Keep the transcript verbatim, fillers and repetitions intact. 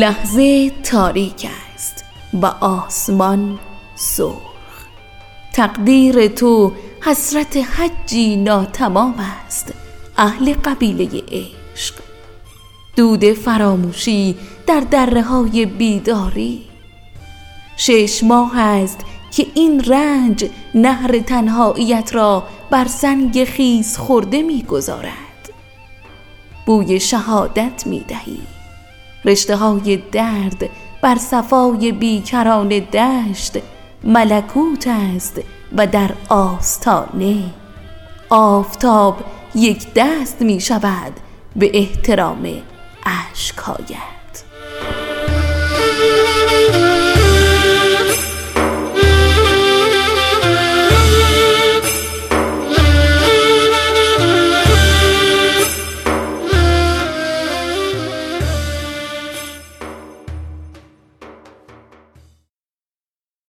لحظه تاریک است و آسمان سرخ. تقدیر تو حسرت حجی ناتمام است، اهل قبیله عشق. دود فراموشی در دره های بیداری. شش ماه است که این رنج نهر تنهاییت را بر سنگ خیس خورده می گذارد. بوی شهادت می دهی. رشته های درد بر صفای بیکران دشت ملکوت است و در آستانه آفتاب یک دست می شود به احترام اشک‌هایت.